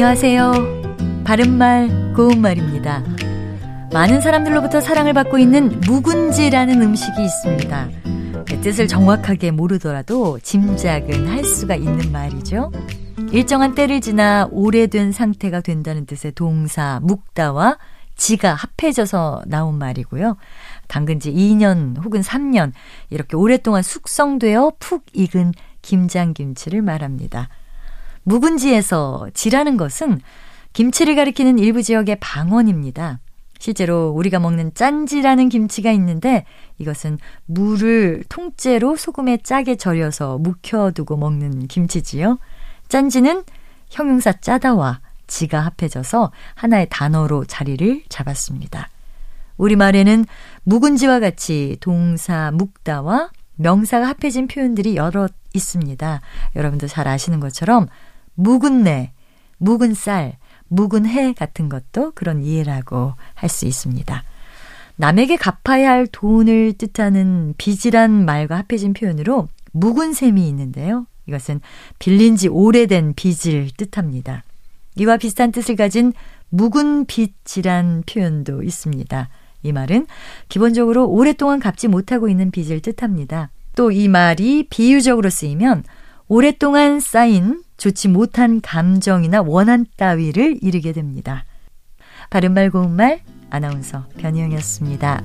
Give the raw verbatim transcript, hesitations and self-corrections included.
안녕하세요. 바른말 고운말입니다. 많은 사람들로부터 사랑을 받고 있는 묵은지라는 음식이 있습니다. 뜻을 정확하게 모르더라도 짐작은 할 수가 있는 말이죠. 일정한 때를 지나 오래된 상태가 된다는 뜻의 동사 묵다와 지가 합해져서 나온 말이고요. 담근 지 이 년 혹은 삼 년 이렇게 오랫동안 숙성되어 푹 익은 김장김치를 말합니다. 묵은지에서 지라는 것은 김치를 가리키는 일부 지역의 방언입니다. 실제로 우리가 먹는 짠지라는 김치가 있는데 이것은 무를 통째로 소금에 짜게 절여서 묵혀두고 먹는 김치지요. 짠지는 형용사 짜다와 지가 합해져서 하나의 단어로 자리를 잡았습니다. 우리말에는 묵은지와 같이 동사 묵다와 명사가 합해진 표현들이 여럿 있습니다. 여러분도 잘 아시는 것처럼 묵은내, 묵은 쌀, 묵은 해 같은 것도 그런 이해라고 할 수 있습니다. 남에게 갚아야 할 돈을 뜻하는 빚이란 말과 합해진 표현으로 묵은 셈이 있는데요. 이것은 빌린 지 오래된 빚을 뜻합니다. 이와 비슷한 뜻을 가진 묵은 빚이란 표현도 있습니다. 이 말은 기본적으로 오랫동안 갚지 못하고 있는 빚을 뜻합니다. 또 이 말이 비유적으로 쓰이면 오랫동안 쌓인 좋지 못한 감정이나 원한 따위를 이르게 됩니다. 바른말 고운말 아나운서 변희영이었습니다.